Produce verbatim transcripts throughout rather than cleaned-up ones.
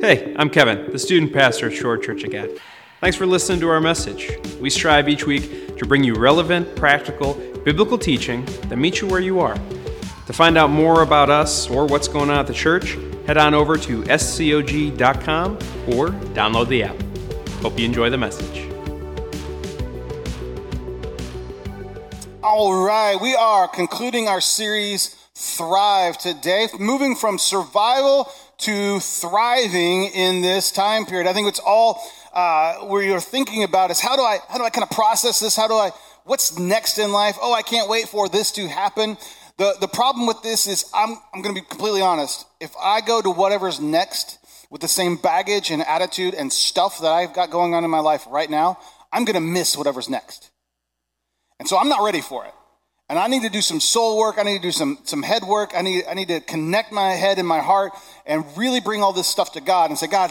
Hey, I'm Kevin, the student pastor at Shore Church again. Thanks for listening to our message. We strive each week to bring you relevant, practical, biblical teaching that meets you where you are. To find out more about us or what's going on at the church, head on over to S C O G dot com or download the app. Hope you enjoy the message. All right, we are concluding our series, Thrive, today, moving from survival to thriving in this time period. I think it's all uh, where you're thinking about is how do I how do I kind of process this? How do I, what's next in life? Oh, I can't wait for this to happen. The the problem with this is I'm I'm going to be completely honest. If I go to whatever's next with the same baggage and attitude and stuff that I've got going on in my life right now, I'm going to miss whatever's next. And so I'm not ready for it. And I need to do some soul work. I need to do some some head work. I need I need to connect my head and my heart and really bring all this stuff to God and say, God,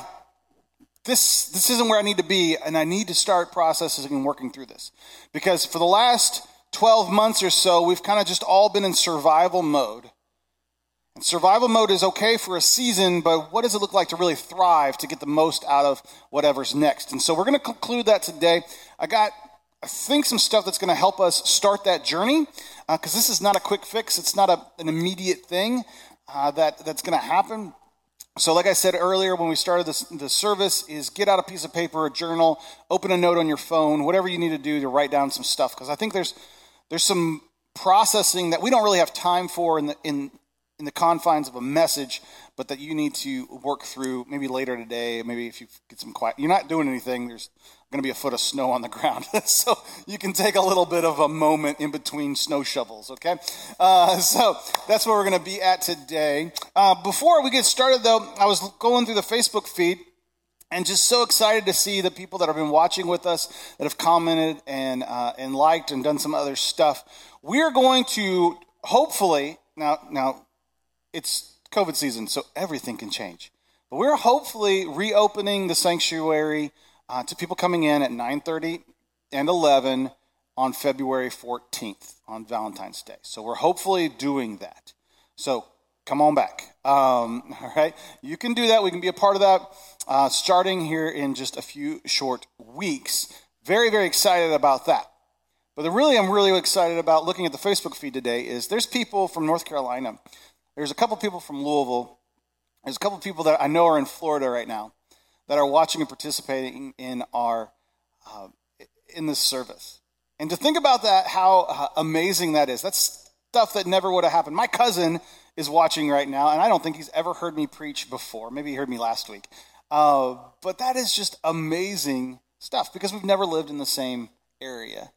this this isn't where I need to be, and I need to start processing and working through this. Because for the last twelve months or so, we've kind of just all been in survival mode. And survival mode is okay for a season, but what does it look like to really thrive, to get the most out of whatever's next? And so we're going to conclude that today. I got... I think some stuff that's going to help us start that journey, because uh, this is not a quick fix. It's not a, an immediate thing uh, that, that's going to happen. So like I said earlier when we started this, the service is get out a piece of paper, a journal, open a note on your phone, whatever you need to do to write down some stuff, because I think there's there's some processing that we don't really have time for in the, in, in the confines of a message, but that you need to work through maybe later today, maybe if you get some quiet. You're not doing anything. There's going to be a foot of snow on the ground. So you can take a little bit of a moment in between snow shovels, okay? Uh, so that's where we're going to be at today. Uh, before we get started, though, I was going through the Facebook feed and just so excited to see the people that have been watching with us, that have commented and uh, and liked and done some other stuff. We're going to hopefully, now now it's COVID season, so everything can change. But we're hopefully reopening the sanctuary uh, to people coming in at nine thirty and eleven on February fourteenth, on Valentine's Day. So we're hopefully doing that. So come on back. Um, all right? You can do that. We can be a part of that uh, starting here in just a few short weeks. Very, very excited about that. But the really I'm really excited about looking at the Facebook feed today is there's people from North Carolina. There's a couple people from Louisville. There's a couple people that I know are in Florida right now that are watching and participating in our uh, in this service. And to think about that, how uh, amazing that is. That's stuff that never would have happened. My cousin is watching right now, and I don't think he's ever heard me preach before. Maybe he heard me last week. Uh, but that is just amazing stuff because we've never lived in the same area.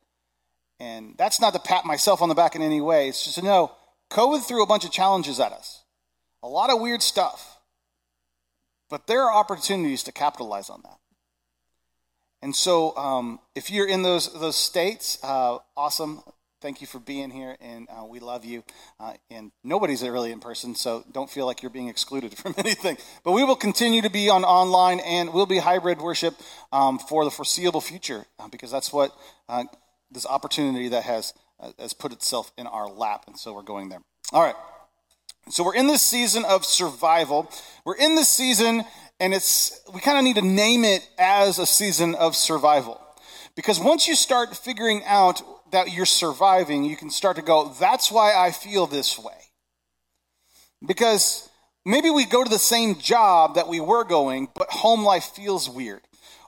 And that's not to pat myself on the back in any way. It's just to know COVID threw a bunch of challenges at us, a lot of weird stuff, but there are opportunities to capitalize on that. And so um, if you're in those those states, uh, awesome. Thank you for being here, and uh, we love you. Uh, and nobody's really in person, so don't feel like you're being excluded from anything. But we will continue to be on online, and we'll be hybrid worship um, for the foreseeable future uh, because that's what uh, this opportunity that has has put itself in our lap, and so we're going there. All right, so we're in this season of survival. We're in this season, and it's we kind of need to name it as a season of survival, because once you start figuring out that you're surviving, you can start to go, that's why I feel this way. Because maybe we go to the same job that we were going, but home life feels weird.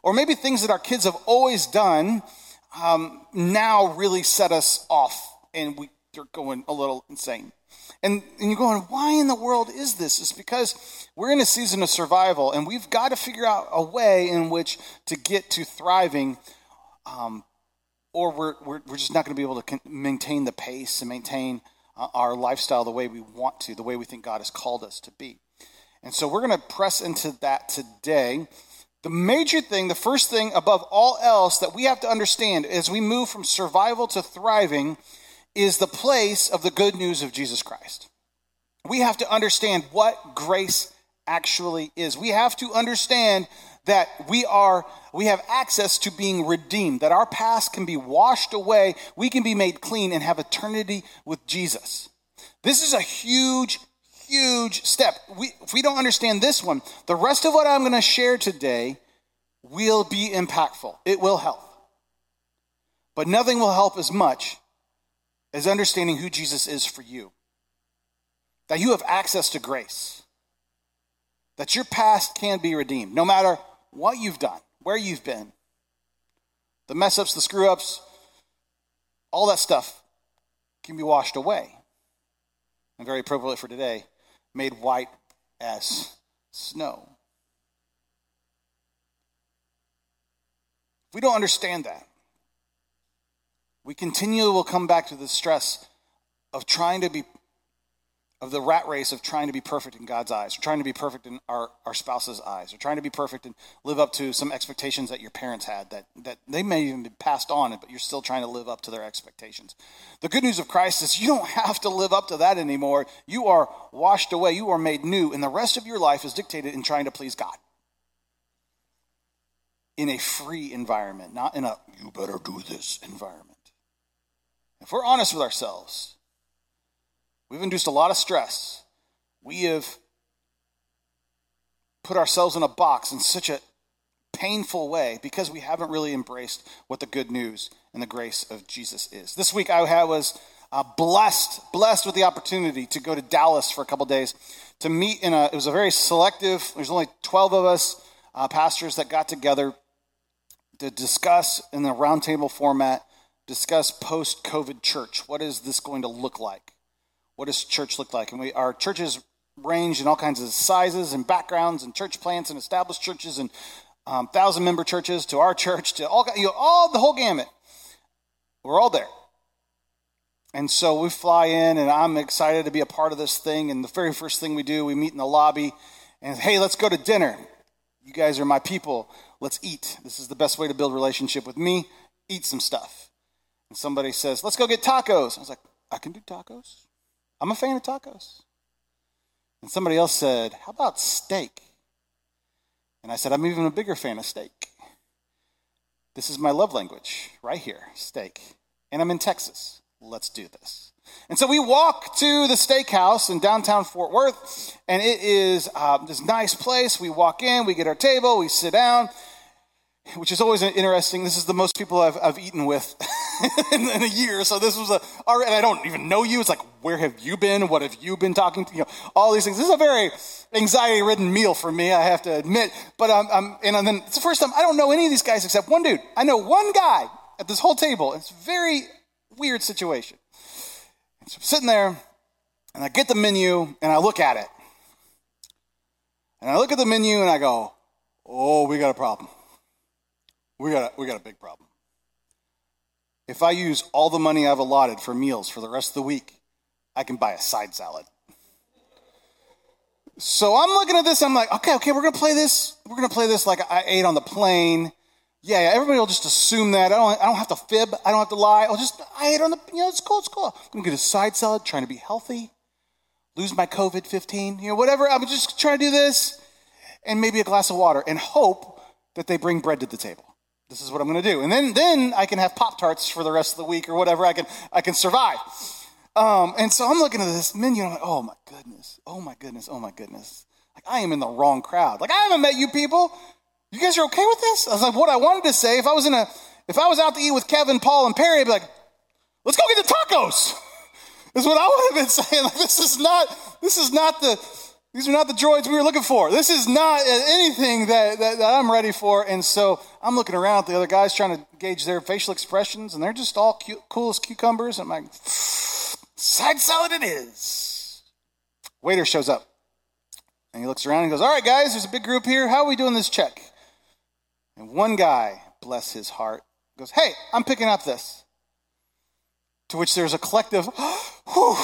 Or maybe things that our kids have always done Um, now really set us off, and we, they're going a little insane. And, and you're going, why in the world is this? It's because we're in a season of survival, and we've got to figure out a way in which to get to thriving, um, or we're, we're we're just not going to be able to maintain the pace and maintain uh, our lifestyle the way we want to, the way we think God has called us to be. And so we're going to press into that today. The major thing, the first thing above all else that we have to understand as we move from survival to thriving is the place of the good news of Jesus Christ. We have to understand what grace actually is. We have to understand that we are, we have access to being redeemed, that our past can be washed away, we can be made clean and have eternity with Jesus. This is a huge huge step. We, if we don't understand this one, the rest of what I'm going to share today will be impactful. It will help. But nothing will help as much as understanding who Jesus is for you. That you have access to grace. That your past can be redeemed, no matter what you've done, where you've been. The mess ups, the screw ups, all that stuff can be washed away. And very appropriate for today, made white as snow. If we don't understand that, we continually will come back to the stress of trying to be, of the rat race of trying to be perfect in God's eyes, or trying to be perfect in our, our spouse's eyes, or trying to be perfect and live up to some expectations that your parents had that, that they may even be passed on, but you're still trying to live up to their expectations. The good news of Christ is you don't have to live up to that anymore. You are washed away. You are made new, and the rest of your life is dictated in trying to please God. In a free environment, not in a, you better do this environment. If we're honest with ourselves, we've induced a lot of stress. We have put ourselves in a box in such a painful way because we haven't really embraced what the good news and the grace of Jesus is. This week I was uh, blessed, blessed with the opportunity to go to Dallas for a couple days to meet in a, it was a very selective, there's only twelve of us uh, pastors that got together to discuss in the roundtable format discuss post-COVID church. What is this going to look like? What does church look like? And we, our churches range in all kinds of sizes and backgrounds and church plants and established churches and um, thousand-member churches to our church to all, you know, all the whole gamut. We're all there. And so we fly in, and I'm excited to be a part of this thing. And the very first thing we do, we meet in the lobby, and hey, let's go to dinner. You guys are my people. Let's eat. This is the best way to build relationship with me. Eat some stuff. And somebody says, let's go get tacos. I was like, I can do tacos. I'm a fan of tacos. And somebody else said, how about steak? And I said, I'm even a bigger fan of steak. This is my love language right here, steak. And I'm in Texas. Let's do this. And so we walk to the steakhouse in downtown Fort Worth, and it is uh, this nice place. We walk in, we get our table, we sit down, which is always interesting. This is the most people I've, I've eaten with in, in a year. So this was a, and I don't even know you. It's like, where have you been? What have you been talking to? You know, all these things. This is a very anxiety-ridden meal for me, I have to admit. But um, I'm, and then it's the first time I don't know any of these guys except one dude. I know one guy at this whole table. It's a very weird situation. And so I'm sitting there, and I get the menu, and I look at it. And I look at the menu, and I go, oh, we got a problem. We got a, we got a big problem. If I use all the money I've allotted for meals for the rest of the week, I can buy a side salad. So I'm looking at this. I'm like, okay, okay, we're gonna play this. We're gonna play this like I ate on the plane. Yeah, yeah. Everybody will just assume that. I don't. I don't have to fib. I don't have to lie. I'll just. I ate on the. You know, it's cool. It's cool. I'm gonna get a side salad. Trying to be healthy. Lose my COVID fifteen. You know, whatever. I'm just trying to do this, and maybe a glass of water, and hope that they bring bread to the table. This is what I'm going to do. And then then I can have Pop-Tarts for the rest of the week or whatever. I can I can survive. Um, and so I'm looking at this menu, and I'm like, oh, my goodness. Oh, my goodness. Oh, my goodness. Like, I am in the wrong crowd. Like, I haven't met you people. You guys are okay with this? I was like, what I wanted to say, if I was in a, if I was out to eat with Kevin, Paul, and Perry, I'd be like, let's go get the tacos. That's what I would have been saying. Like, this is not, this is not the, these are not the droids we were looking for. This is not anything that, that, that I'm ready for. And so I'm looking around at the other guys trying to gauge their facial expressions, and they're just all cute, cool as cucumbers. And I'm like, side salad it is. Waiter shows up, and he looks around and goes, all right, guys, there's a big group here. How are we doing this check? And one guy, bless his heart, goes, hey, I'm picking up this. To which there's a collective whew,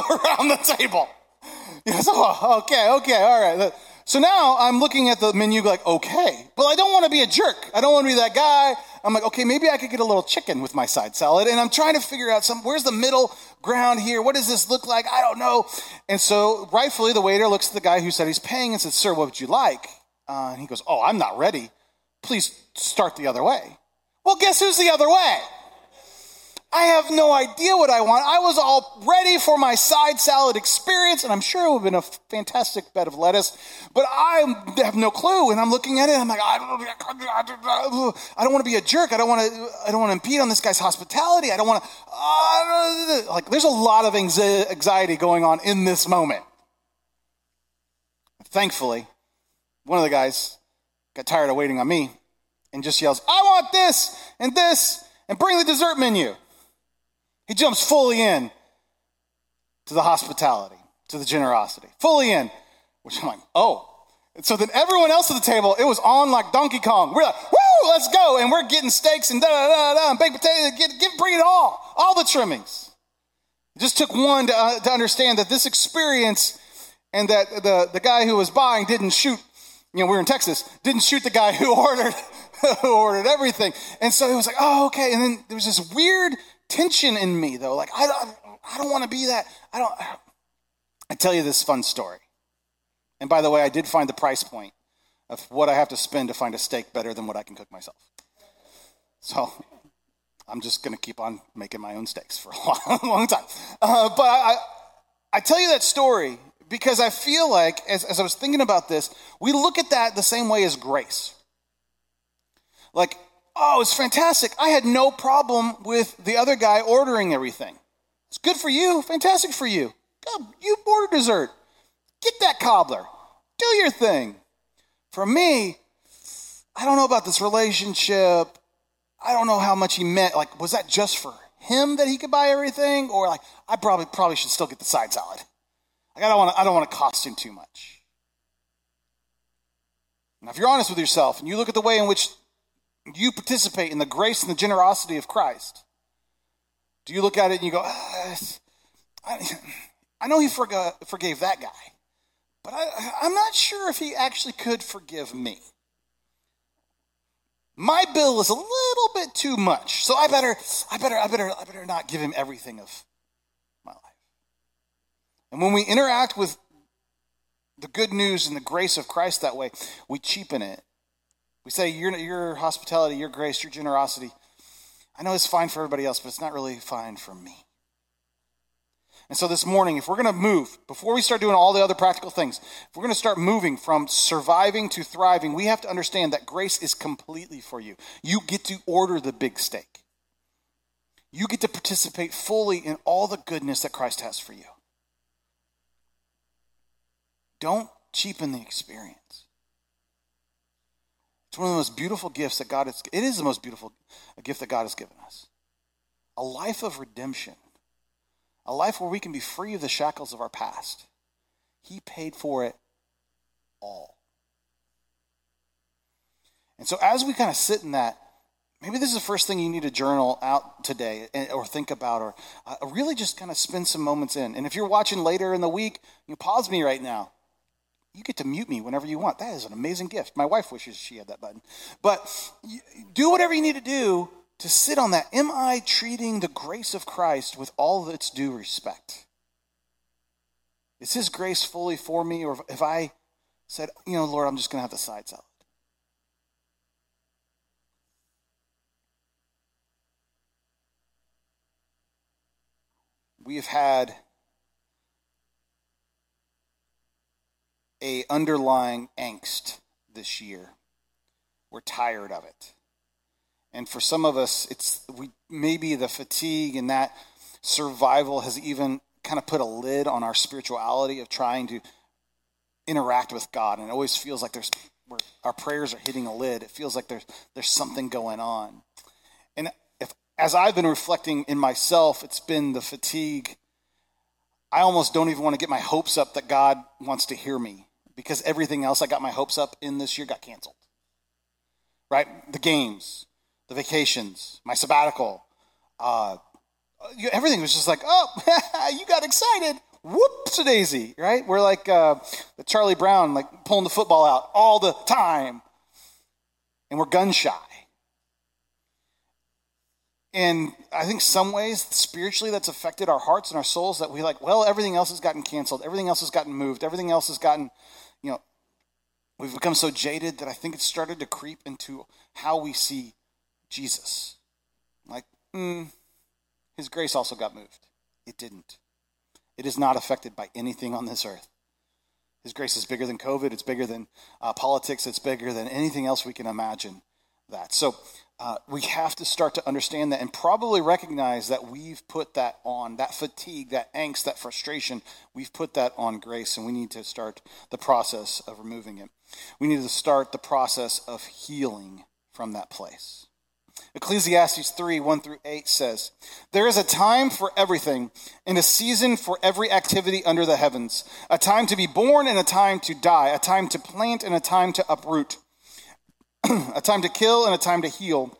around the table. Yes, oh, okay, okay, all right. So now I'm looking at the menu like, okay. Well, I don't want to be a jerk. I don't want to be that guy. I'm like, okay, maybe I could get a little chicken with my side salad. And I'm trying to figure out some, where's the middle ground here? What does this look like? I don't know. And so rightfully the waiter looks at the guy who said he's paying and says, sir, what would you like? Uh, and he goes, oh, I'm not ready. Please start the other way. Well, guess who's the other way? I have no idea what I want. I was all ready for my side salad experience, and I'm sure it would have been a fantastic bed of lettuce, but I have no clue. And I'm looking at it, and I'm like, I don't, I don't want to be a jerk. I don't want to. I don't want to impede on this guy's hospitality. I don't want to. I don't, like, there's a lot of anxiety going on in this moment. Thankfully, one of the guys got tired of waiting on me and just yells, "I want this and this, and bring the dessert menu." He jumps fully in to the hospitality, to the generosity, fully in, which I'm like, oh. And so then everyone else at the table, it was on like Donkey Kong. We're like, woo, let's go. And we're getting steaks and da-da-da-da, and baked potatoes, get, get, bring it all, all the trimmings. It just took one to, uh, to understand that this experience and that the, the guy who was buying didn't shoot, you know, we were in Texas, didn't shoot the guy who ordered who ordered everything. And so it was like, oh, okay. And then there was this weird tension in me, though. Like, I don't, I don't want to be that. I don't. I tell you this fun story. And by the way, I did find the price point of what I have to spend to find a steak better than what I can cook myself. So I'm just going to keep on making my own steaks for a long, long time. Uh, but I, I tell you that story because I feel like, as, as I was thinking about this, we look at that the same way as grace. Like, oh, it's fantastic. I had no problem with the other guy ordering everything. It's good for you. Fantastic for you. God, you ordered dessert. Get that cobbler. Do your thing. For me, I don't know about this relationship. I don't know how much he meant. Like, was that just for him that he could buy everything? Or like, I probably probably should still get the side salad. Like, I don't want to, I don't want to cost him too much. Now, if you're honest with yourself and you look at the way in which you participate in the grace and the generosity of Christ, do you look at it and you go, ah, I, I know he forgot, forgave that guy, but I, I'm not sure if he actually could forgive me. My bill is a little bit too much, so I better, I better, I better, I better not give him everything of my life. And when we interact with the good news and the grace of Christ that way, we cheapen it. We say, your, your hospitality, your grace, your generosity, I know it's fine for everybody else, but it's not really fine for me. And so this morning, if we're going to move, before we start doing all the other practical things, if we're going to start moving from surviving to thriving, we have to understand that grace is completely for you. You get to order the big steak. You get to participate fully in all the goodness that Christ has for you. Don't cheapen the experience. It's one of the most beautiful gifts that God has, it is the most beautiful gift that God has given us. A life of redemption. A life where we can be free of the shackles of our past. He paid for it all. And so as we kind of sit in that, maybe this is the first thing you need to journal out today or think about or uh, really just kind of spend some moments in. And if you're watching later in the week, you pause me right now. You get to mute me whenever you want. That is an amazing gift. My wife wishes she had that button. But do whatever you need to do to sit on that. Am I treating the grace of Christ with all its due respect? Is his grace fully for me? Or if I said, you know, Lord, I'm just going to have the side salad. We have had a underlying angst this year. We're tired of it. And for some of us, it's we maybe the fatigue and that survival has even kind of put a lid on our spirituality of trying to interact with God. And it always feels like there's we're, our prayers are hitting a lid. It feels like there's there's something going on. And if as I've been reflecting in myself, it's been the fatigue. I almost don't even want to get my hopes up that God wants to hear me because everything else I got my hopes up in this year got canceled, right? The games, the vacations, my sabbatical, uh, everything was just like, oh, you got excited. Whoops-a-daisy, right? We're like uh, Charlie Brown, like pulling the football out all the time, and we're gun shy. And I think some ways, spiritually, that's affected our hearts and our souls that we like, well, everything else has gotten canceled. Everything else has gotten moved. Everything else has gotten, you know, we've become so jaded that I think it's started to creep into how we see Jesus. Like, mm, His grace also got moved. It didn't. It is not affected by anything on this earth. His grace is bigger than COVID. It's bigger than uh, politics. It's bigger than anything else we can imagine that. So uh, we have to start to understand that and probably recognize that we've put that on, that fatigue, that angst, that frustration, we've put that on grace, and we need to start the process of removing it. We need to start the process of healing from that place. Ecclesiastes three, one through eight says, "There is a time for everything and a season for every activity under the heavens, a time to be born and a time to die, a time to plant and a time to uproot, a time to kill and a time to heal,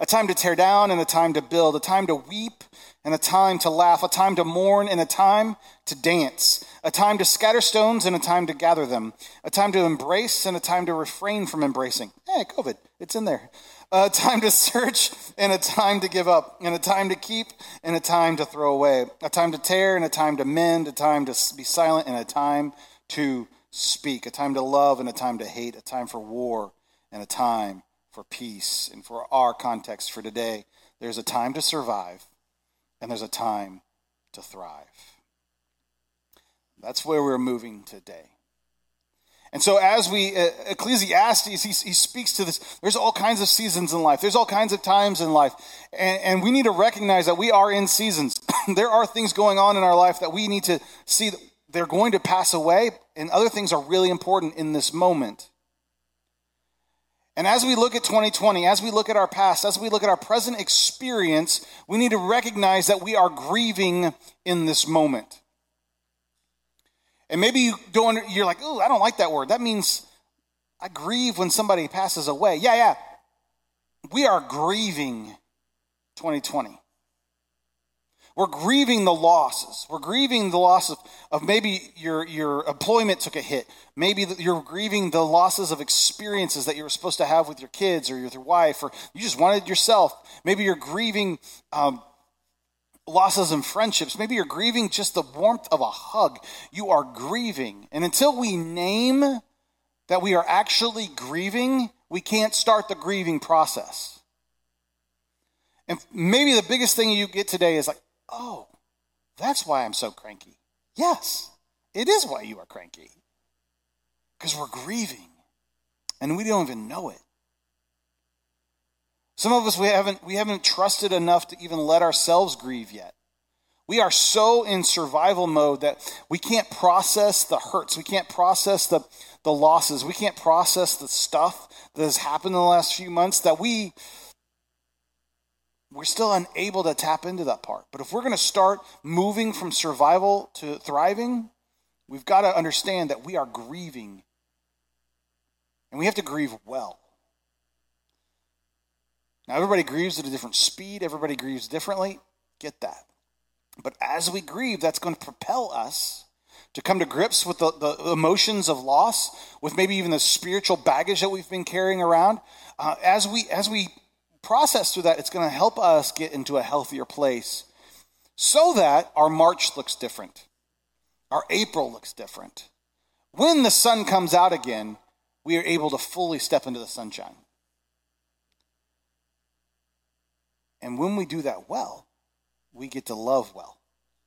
a time to tear down and a time to build, a time to weep and a time to laugh, a time to mourn and a time to dance, a time to scatter stones and a time to gather them, a time to embrace and a time to refrain from embracing." Hey, COVID, it's in there. "A time to search and a time to give up, and a time to keep and a time to throw away, a time to tear and a time to mend, a time to be silent and a time to speak, a time to love and a time to hate, a time for war and a time for peace." And for our context for today, there's a time to survive and there's a time to thrive. That's where we're moving today. And so as we, uh, Ecclesiastes, he, he speaks to this, there's all kinds of seasons in life. There's all kinds of times in life. And, and we need to recognize that we are in seasons. There are things going on in our life that we need to see that they're going to pass away, and other things are really important in this moment. And as we look at twenty twenty, as we look at our past, as we look at our present experience, we need to recognize that we are grieving in this moment. And maybe you don't, you're like, "Oh, I don't like that word. That means I grieve when somebody passes away." Yeah, yeah. We are grieving twenty twenty. We're grieving the losses. We're grieving the loss of, of maybe your, your employment took a hit. Maybe you're grieving the losses of experiences that you were supposed to have with your kids or with your wife, or you just wanted yourself. Maybe you're grieving um, losses in friendships. Maybe you're grieving just the warmth of a hug. You are grieving. And until we name that we are actually grieving, we can't start the grieving process. And maybe the biggest thing you get today is like, "Oh, that's why I'm so cranky." Yes, it is why you are cranky. Because we're grieving and we don't even know it. Some of us, we haven't we haven't trusted enough to even let ourselves grieve yet. We are so in survival mode that we can't process the hurts. We can't process the, the losses. We can't process the stuff that has happened in the last few months that we, we're still unable to tap into that part. But if we're going to start moving from survival to thriving, we've got to understand that we are grieving. And we have to grieve well. Now, everybody grieves at a different speed. Everybody grieves differently. Get that. But as we grieve, that's going to propel us to come to grips with the, the emotions of loss, with maybe even the spiritual baggage that we've been carrying around. Uh, as we as we process through that, it's going to help us get into a healthier place so that our March looks different. Our April looks different. When the sun comes out again, we are able to fully step into the sunshine. And when we do that well, we get to love well.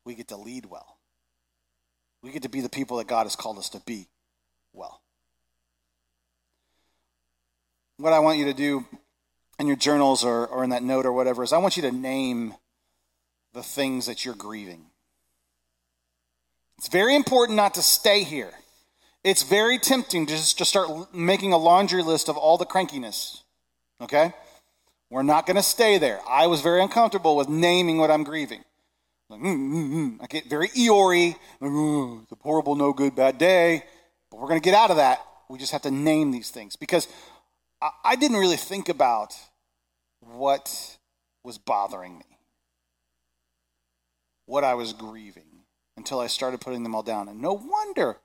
We get to lead well. We get to be the people that God has called us to be well. What I want you to do in your journals or, or in that note or whatever is I want you to name the things that you're grieving. It's very important not to stay here. It's very tempting to just to start making a laundry list of all the crankiness, okay? We're not going to stay there. I was very uncomfortable with naming what I'm grieving. Like, mm, mm, mm. I get very Eeyore. Like, mm, the horrible, no good, bad day. But we're going to get out of that. We just have to name these things. Because I, I didn't really think about what was bothering me, what I was grieving, until I started putting them all down. And no wonder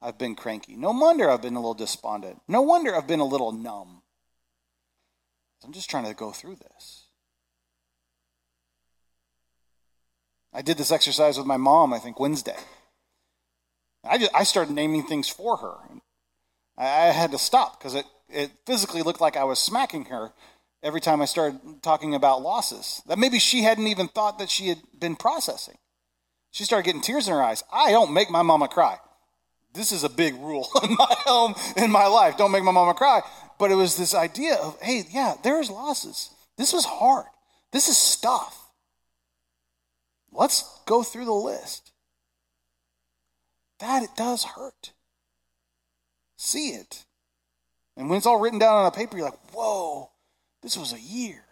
I've been cranky. No wonder I've been a little despondent. No wonder I've been a little numb. I'm just trying to go through this. I did this exercise with my mom, I think, Wednesday. I, just, I started naming things for her. I, I had to stop because it, it physically looked like I was smacking her every time I started talking about losses, that maybe she hadn't even thought that she had been processing. She started getting tears in her eyes. I don't make my mama cry. This is a big rule in my home, in my life. Don't make my mama cry. But it was this idea of, hey, yeah, there's losses. This was hard. This is stuff. Let's go through the list. That, it does hurt. See it. And when it's all written down on a paper, you're like, whoa, this was a year.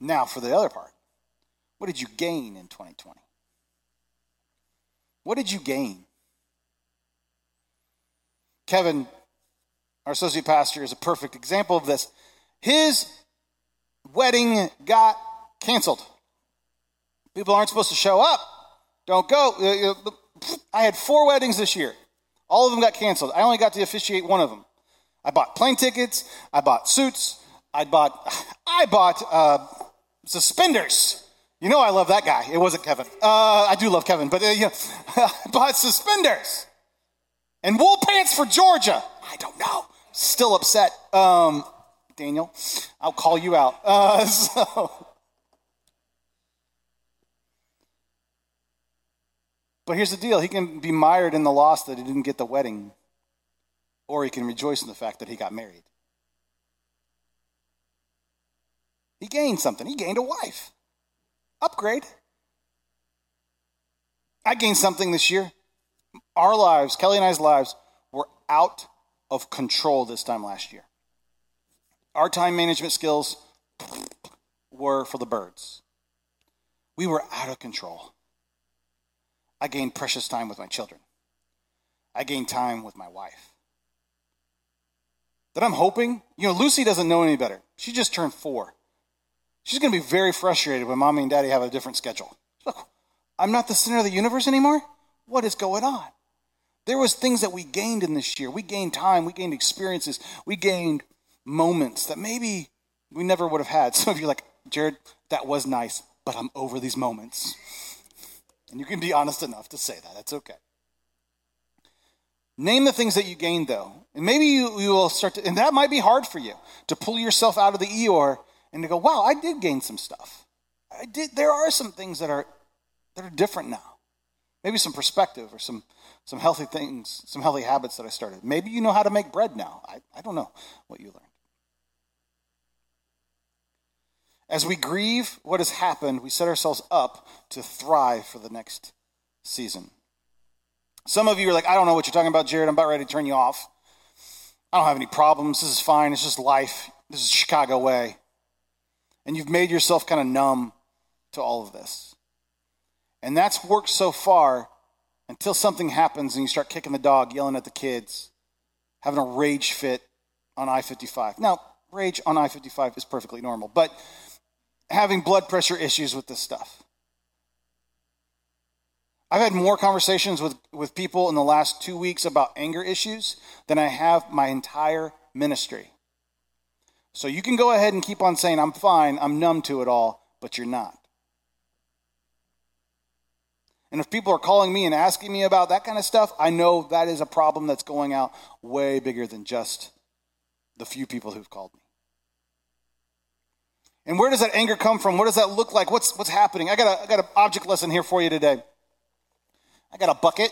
Now for the other part. What did you gain in twenty twenty? What did you gain? Kevin, our associate pastor, is a perfect example of this. His wedding got canceled. People aren't supposed to show up. Don't go. I had four weddings this year. All of them got canceled. I only got to officiate one of them. I bought plane tickets. I bought suits. I bought, I bought, uh, suspenders. You know I love that guy. It wasn't Kevin. Uh, I do love Kevin, but uh, you know, I bought suspenders and wool pants for Georgia. I don't know. Still upset. Um, Daniel, I'll call you out. Uh, so. But here's the deal. He can be mired in the loss that he didn't get the wedding, or he can rejoice in the fact that he got married. He gained something. He gained a wife. Upgrade. I gained something this year. Our lives, Kelly and I's lives, were out of control this time last year. Our time management skills were for the birds. We were out of control. I gained precious time with my children. I gained time with my wife. That I'm hoping, you know, Lucy doesn't know any better. She just turned four. She's going to be very frustrated when mommy and daddy have a different schedule. I'm not the center of the universe anymore? What is going on? There was things that we gained in this year. We gained time. We gained experiences. We gained moments that maybe we never would have had. Some of you are like, Jared, that was nice, but I'm over these moments. And you can be honest enough to say that. That's okay. Name the things that you gained, though. And maybe you, you will start to, and that might be hard for you, to pull yourself out of the Eeyore and to go, wow, I did gain some stuff. I did. There are some things that are that are different now. Maybe some perspective or some, some healthy things, some healthy habits that I started. Maybe you know how to make bread now. I, I don't know what you learned. As we grieve what has happened, we set ourselves up to thrive for the next season. Some of you are like, I don't know what you're talking about, Jared. I'm about ready to turn you off. I don't have any problems. This is fine. It's just life. This is Chicago way. And you've made yourself kind of numb to all of this. And that's worked so far until something happens and you start kicking the dog, yelling at the kids, having a rage fit on I fifty-five. Now, rage on I fifty-five is perfectly normal, but having blood pressure issues with this stuff. I've had more conversations with, with people in the last two weeks about anger issues than I have my entire ministry. So you can go ahead and keep on saying, I'm fine, I'm numb to it all, but you're not. And if people are calling me and asking me about that kind of stuff, I know that is a problem that's going out way bigger than just the few people who've called me. And where does that anger come from? What does that look like? What's what's happening? I got a, I got an object lesson here for you today. I got a bucket.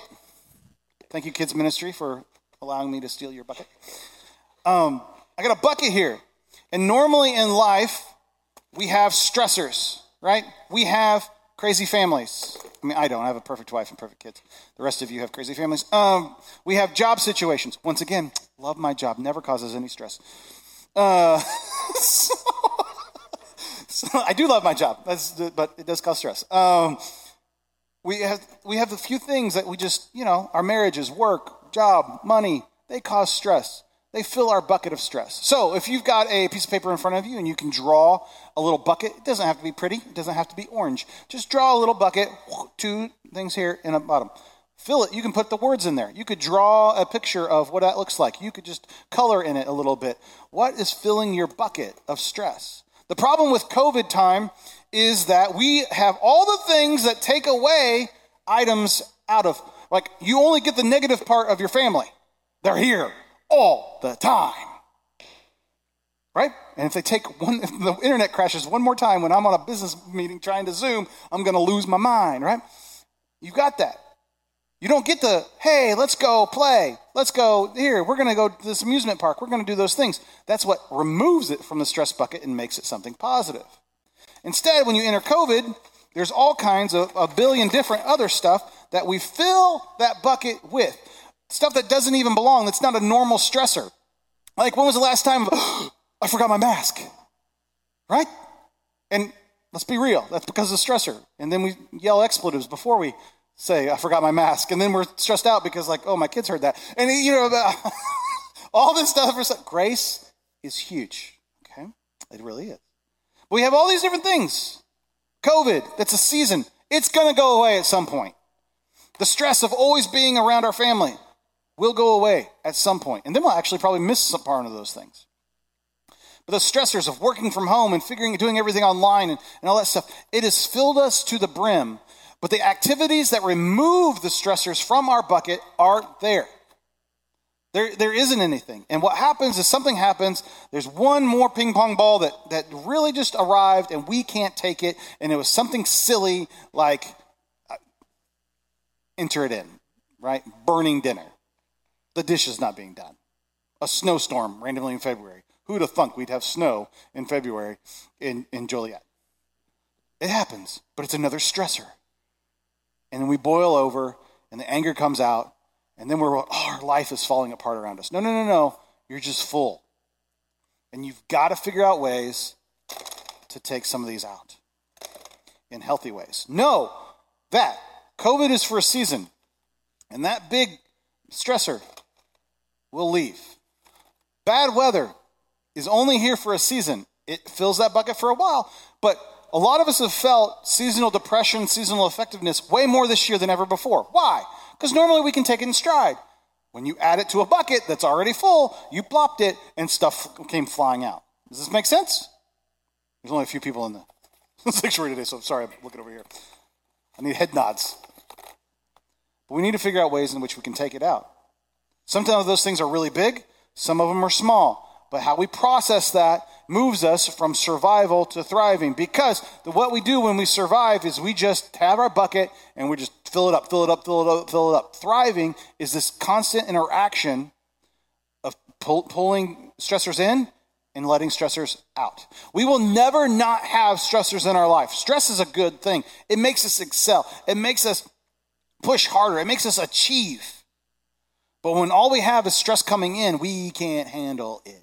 Thank you, Kids Ministry, for allowing me to steal your bucket. Um, I got a bucket here. And normally in life, we have stressors, right? We have crazy families. I mean, I don't. I have a perfect wife and perfect kids. The rest of you have crazy families. Um, we have job situations. Once again, love my job. Never causes any stress. Uh, so, so I do love my job, that's, but it does cause stress. Um, we have we have a few things that we just, you know, our marriages, work, job, money, they cause stress. They fill our bucket of stress. So if you've got a piece of paper in front of you and you can draw a little bucket, it doesn't have to be pretty, it doesn't have to be orange. Just draw a little bucket, two things here and a bottom. Fill it. You can put the words in there. You could draw a picture of what that looks like. You could just color in it a little bit. What is filling your bucket of stress? The problem with COVID time is that we have all the things that take away items out of Like, you only get the negative part of your family. They're here all the time. Right? And if they take one, if the internet crashes one more time when I'm on a business meeting trying to Zoom, I'm going to lose my mind, right? You got that. You don't get the, hey, let's go play. Let's go here. We're going to go to this amusement park. We're going to do those things. That's what removes it from the stress bucket and makes it something positive. Instead, when you enter COVID, there's all kinds of a billion different other stuff that we fill that bucket with. Stuff that doesn't even belong. That's not a normal stressor. Like, when was the last time... I forgot my mask, right? And let's be real, that's because of the stressor. And then we yell expletives before we say, I forgot my mask. And then we're stressed out because, like, oh, my kids heard that. And, you know, all this stuff. Grace is huge, okay? It really is. But we have all these different things. COVID, that's a season. It's going to go away at some point. The stress of always being around our family will go away at some point. And then we'll actually probably miss some part of those things. The stressors of working from home and figuring doing everything online and, and all that stuff, it has filled us to the brim. But the activities that remove the stressors from our bucket aren't there. There, there isn't anything. And what happens is something happens. There's one more ping pong ball that, that really just arrived and we can't take it. And it was something silly like uh, enter it in, right? Burning dinner. The dishes not being done. A snowstorm randomly in February. Who'd have thunk we'd have snow in February in, in Joliet? It happens, but it's another stressor. And then we boil over, and the anger comes out, and then we're, oh, our life is falling apart around us. No, no, no, no. You're just full. And you've got to figure out ways to take some of these out in healthy ways. Know that COVID is for a season, and that big stressor will leave. Bad weather is only here for a season. It fills that bucket for a while, but a lot of us have felt seasonal depression, seasonal effectiveness way more this year than ever before. Why? Because normally we can take it in stride. When you add it to a bucket that's already full, you plopped it and stuff came flying out. Does this make sense? There's only a few people in the sanctuary today, so I'm sorry, I'm looking over here. I need head nods. But we need to figure out ways in which we can take it out. Sometimes those things are really big, some of them are small. But how we process that moves us from survival to thriving. Because the, what we do when we survive is we just have our bucket and we just fill it up, fill it up, fill it up, fill it up. Thriving is this constant interaction of pull, pulling stressors in and letting stressors out. We will never not have stressors in our life. Stress is a good thing. It makes us excel. It makes us push harder. It makes us achieve. But when all we have is stress coming in, we can't handle it.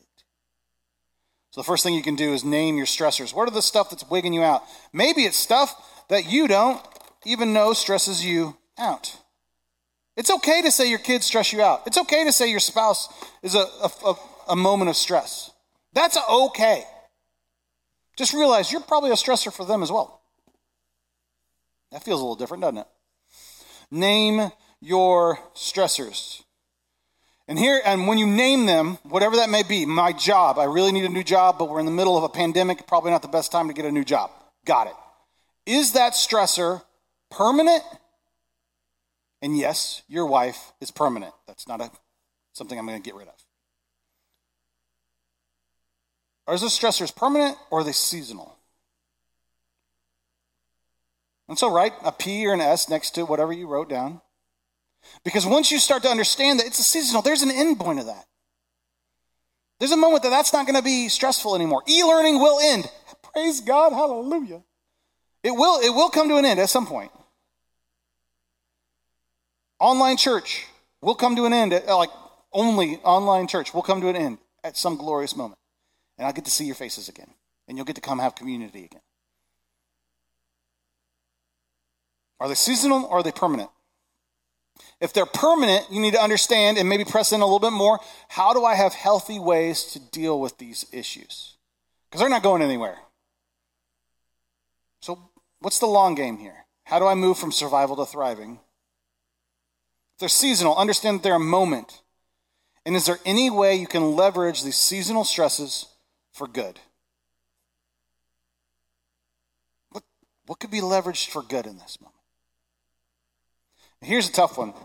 The first thing you can do is name your stressors. What are the stuff that's wigging you out? Maybe it's stuff that you don't even know stresses you out. It's okay to say your kids stress you out. It's okay to say your spouse is a, a, a moment of stress. That's okay. Just realize you're probably a stressor for them as well. That feels a little different, doesn't it? Name your stressors. And here, and when you name them, whatever that may be, my job, I really need a new job, but we're in the middle of a pandemic, probably not the best time to get a new job. Got it. Is that stressor permanent? And yes, your wife is permanent. That's not a something I'm going to get rid of. Are those stressors permanent or are they seasonal? And so write a P or an S next to whatever you wrote down. Because once you start to understand that it's a seasonal, there's an end point of that. There's a moment that that's not going to be stressful anymore. E-learning will end. Praise God, hallelujah. It will, it will come to an end at some point. Online church will come to an end, at, like only online church will come to an end at some glorious moment. And I'll get to see your faces again. And you'll get to come have community again. Are they seasonal or are they permanent? If they're permanent, you need to understand and maybe press in a little bit more, how do I have healthy ways to deal with these issues? Because they're not going anywhere. So what's the long game here? How do I move from survival to thriving? If they're seasonal, understand that they're a moment. And is there any way you can leverage these seasonal stresses for good? What, what could be leveraged for good in this moment? Here's a tough one.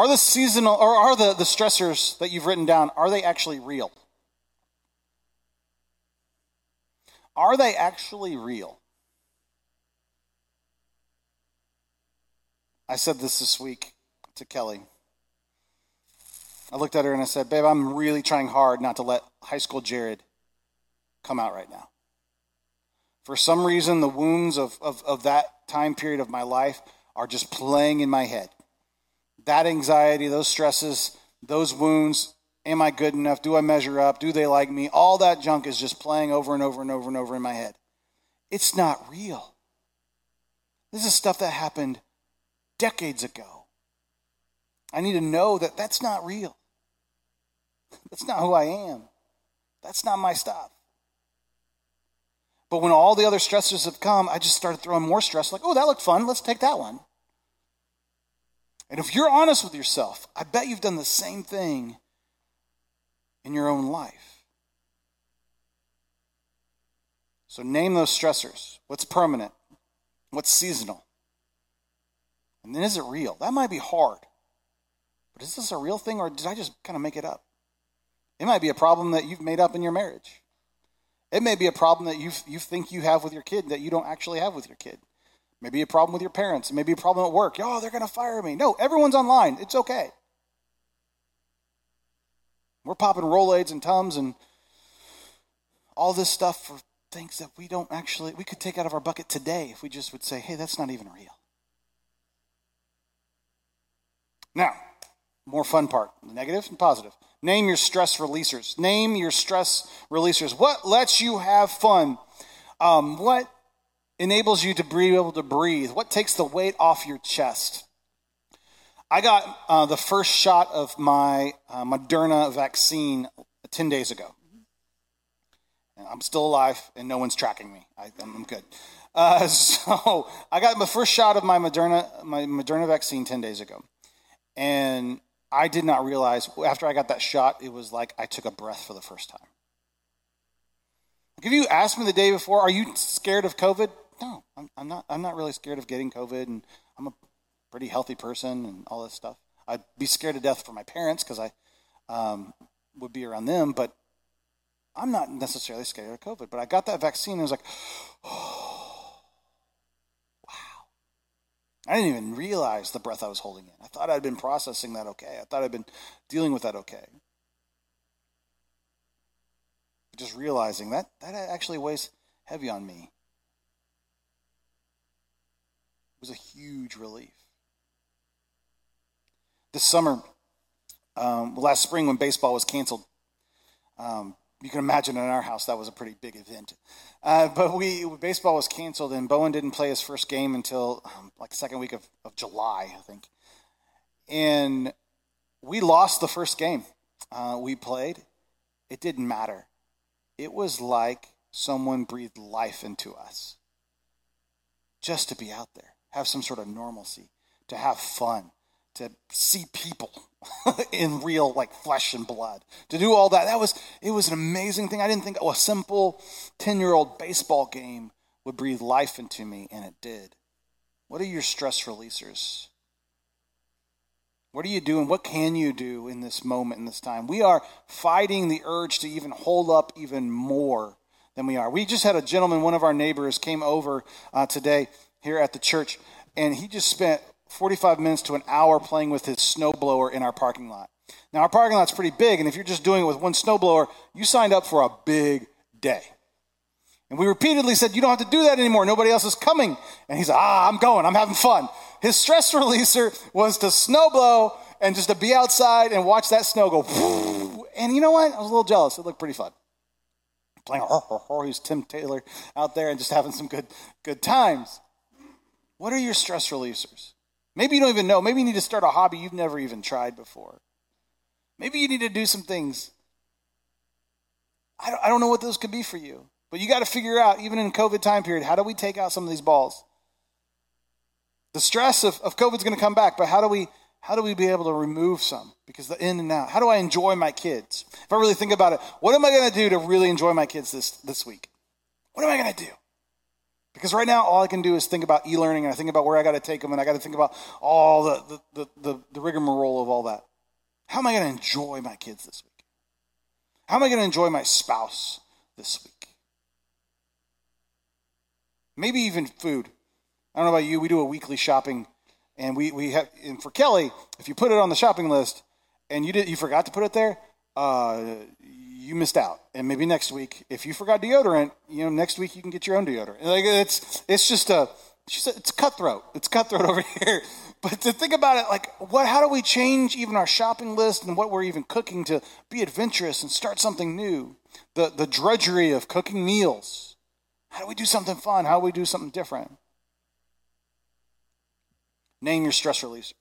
Are the seasonal, or are the, the stressors that you've written down, are they actually real? Are they actually real? I said this this week to Kelly. I looked at her and I said, babe, I'm really trying hard not to let high school Jared come out right now. For some reason, the wounds of, of, of that time period of my life are just playing in my head. That anxiety, those stresses, those wounds, am I good enough? Do I measure up? Do they like me? All that junk is just playing over and over and over and over in my head. It's not real. This is stuff that happened decades ago. I need to know that that's not real. That's not who I am. That's not my stuff. But when all the other stressors have come, I just started throwing more stress. Like, oh, that looked fun. Let's take that one. And if you're honest with yourself, I bet you've done the same thing in your own life. So name those stressors. What's permanent? What's seasonal? And then is it real? That might be hard. But is this a real thing, or did I just kind of make it up? It might be a problem that you've made up in your marriage. It may be a problem that you you think you have with your kid that you don't actually have with your kid. It may be a problem with your parents. It may be a problem at work. Oh, they're going to fire me. No, everyone's online. It's okay. We're popping Rolaids and Tums and all this stuff for things that we don't actually, we could take out of our bucket today if we just would say, hey, that's not even real. Now, more fun part, the negative and positive. Name your stress releasers. Name your stress releasers. What lets you have fun? Um, what enables you to be able to breathe? What takes the weight off your chest? I got uh, the first shot of my uh, Moderna vaccine ten days ago. And I'm still alive, and no one's tracking me. I, I'm good. Uh, so I got the first shot of my Moderna my Moderna vaccine ten days ago. And I did not realize, after I got that shot, it was like I took a breath for the first time. Like if you asked me the day before, are you scared of COVID? No, I'm, I'm not. I'm not really scared of getting COVID, and I'm a pretty healthy person and all this stuff. I'd be scared to death for my parents because I um, would be around them, but I'm not necessarily scared of COVID. But I got that vaccine and I was like, oh, wow. I didn't even realize the breath I was holding in. I thought I'd been processing that okay. I thought I'd been dealing with that okay. Just realizing that that actually weighs heavy on me. It was a huge relief. This summer, um, last spring when baseball was canceled, um, you can imagine in our house that was a pretty big event. Uh, but we baseball was canceled, and Bowen didn't play his first game until um, like the second week of, of July, I think. And we lost the first game uh, we played. It didn't matter. It was like someone breathed life into us. Just to be out there, have some sort of normalcy, to have fun, to see people in real, like, flesh and blood, to do all that. That was, it was an amazing thing. I didn't think oh, a simple ten-year-old baseball game would breathe life into me, and it did. What are your stress releasers? What are you doing? What can you do in this moment, in this time? We are fighting the urge to even hold up even more than we are. We just had a gentleman, one of our neighbors, came over uh, today here at the church, and he just spent forty-five minutes to an hour playing with his snowblower in our parking lot. Now, our parking lot's pretty big, and if you're just doing it with one snowblower, you signed up for a big day. And we repeatedly said, you don't have to do that anymore. Nobody else is coming. And he's like, ah, I'm going. I'm having fun. His stress releaser was to snowblow and just to be outside and watch that snow go. And you know what? I was a little jealous. It looked pretty fun. Playing, oh, oh, oh, he's Tim Taylor out there and just having some good, good times. What are your stress releasers? Maybe you don't even know. Maybe you need to start a hobby you've never even tried before. Maybe you need to do some things. I don't, I don't know what those could be for you. But you got to figure out, even in COVID time period, how do we take out some of these balls? The stress of, of COVID is going to come back, but how do we how do we be able to remove some? Because the in and out. How do I enjoy my kids? If I really think about it, what am I going to do to really enjoy my kids this, this week? What am I going to do? Because right now, all I can do is think about e-learning, and I think about where I got to take them, and I got to think about all the, the, the, the, the rigmarole of all that. How am I going to enjoy my kids this week? How am I going to enjoy my spouse this week? Maybe even food. I don't know about you. We do a weekly shopping, and we, we have. And for Kelly, if you put it on the shopping list, and you did you forgot to put it there, uh, you missed out. And maybe next week, if you forgot deodorant, you know, next week you can get your own deodorant. Like it's it's just a it's, just a, it's cutthroat. It's cutthroat over here. But to think about it, like, what? How do we change even our shopping list and what we're even cooking to be adventurous and start something new? The the drudgery of cooking meals. How do we do something fun? How do we do something different? Name your stress releasers.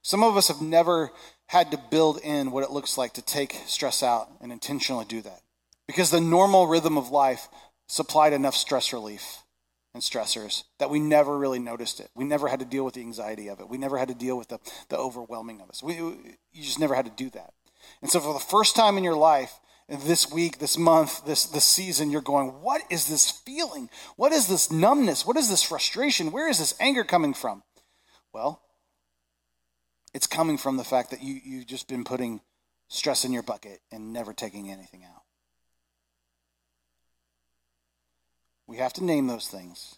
Some of us have never had to build in what it looks like to take stress out and intentionally do that, because the normal rhythm of life supplied enough stress relief and stressors that we never really noticed it. We never had to deal with the anxiety of it. We never had to deal with the, the overwhelming of us. We, you just never had to do that. And so for the first time in your life, this week, this month, this, this season, you're going, what is this feeling? What is this numbness? What is this frustration? Where is this anger coming from? Well, it's coming from the fact that you, you've just been putting stress in your bucket and never taking anything out. We have to name those things.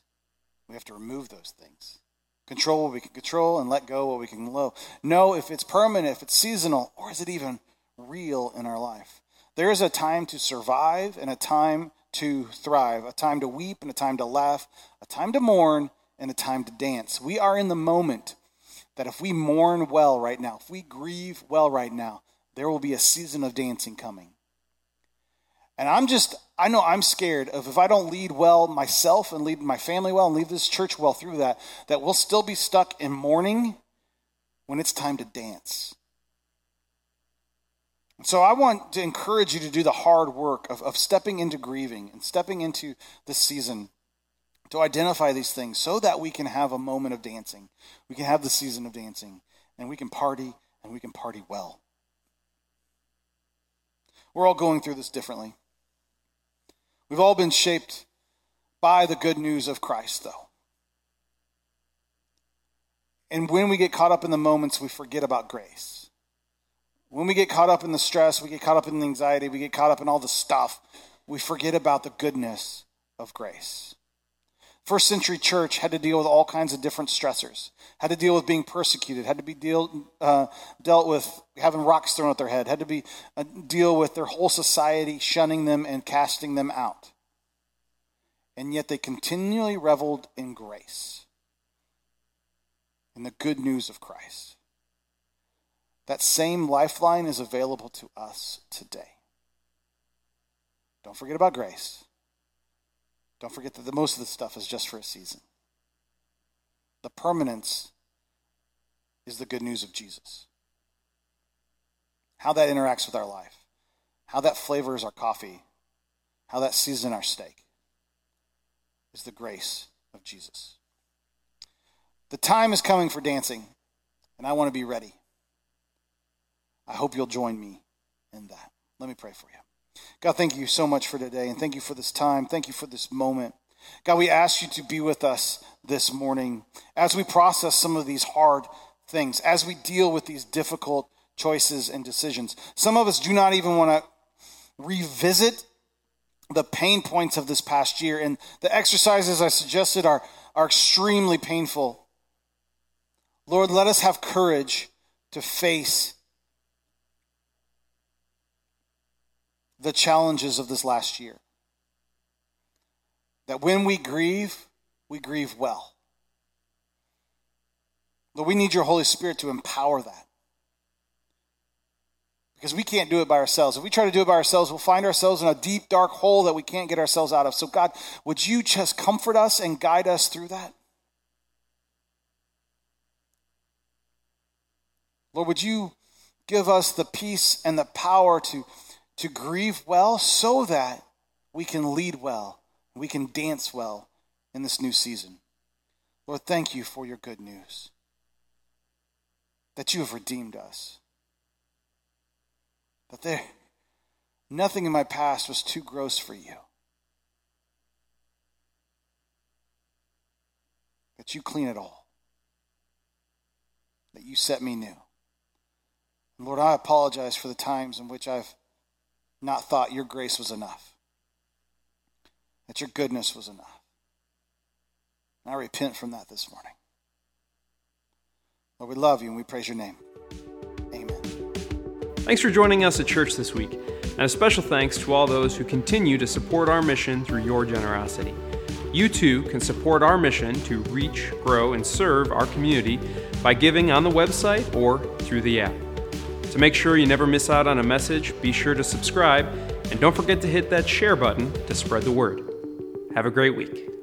We have to remove those things. Control what we can control and let go what we can let go. Know if it's permanent, if it's seasonal, or is it even real in our life? There is a time to survive and a time to thrive, a time to weep and a time to laugh, a time to mourn and a time to dance. We are in the moment that if we mourn well right now, if we grieve well right now, there will be a season of dancing coming. And I'm just, I know I'm scared of if I don't lead well myself and lead my family well and lead this church well through that, that we'll still be stuck in mourning when it's time to dance. So I want to encourage you to do the hard work of, of stepping into grieving and stepping into this season to identify these things so that we can have a moment of dancing. We can have the season of dancing, and we can party, and we can party well. We're all going through this differently. We've all been shaped by the good news of Christ, though. And when we get caught up in the moments, we forget about grace. When we get caught up in the stress, we get caught up in the anxiety, we get caught up in all the stuff, we forget about the goodness of grace. First century church had to deal with all kinds of different stressors, had to deal with being persecuted, had to be deal, uh, dealt with having rocks thrown at their head, had to be uh, deal with their whole society shunning them and casting them out. And yet they continually reveled in grace, in the good news of Christ. That same lifeline is available to us today. Don't forget about grace. Don't forget that the, most of this stuff is just for a season. The permanence is the good news of Jesus. How that interacts with our life. How that flavors our coffee. How that seasons our steak is the grace of Jesus. The time is coming for dancing, and I want to be ready. I hope you'll join me in that. Let me pray for you. God, thank you so much for today, and thank you for this time. Thank you for this moment. God, we ask you to be with us this morning as we process some of these hard things, as we deal with these difficult choices and decisions. Some of us do not even want to revisit the pain points of this past year, and the exercises I suggested are, are extremely painful. Lord, let us have courage to face the challenges of this last year. That when we grieve, we grieve well. But we need your Holy Spirit to empower that. Because we can't do it by ourselves. If we try to do it by ourselves, we'll find ourselves in a deep, dark hole that we can't get ourselves out of. So God, would you just comfort us and guide us through that? Lord, would you give us the peace and the power to to grieve well so that we can lead well, we can dance well in this new season. Lord, thank you for your good news, that you have redeemed us, that there Nothing in my past was too gross for you, that you clean it all, that you set me new. And Lord, I apologize for the times in which I've not thought your grace was enough, that your goodness was enough. And I repent from that this morning. Lord, we love you and we praise your name. Amen. Thanks for joining us at church this week. And a special thanks to all those who continue to support our mission through your generosity. You too can support our mission to reach, grow, and serve our community by giving on the website or through the app. To make sure you never miss out on a message, be sure to subscribe, and don't forget to hit that share button to spread the word. Have a great week.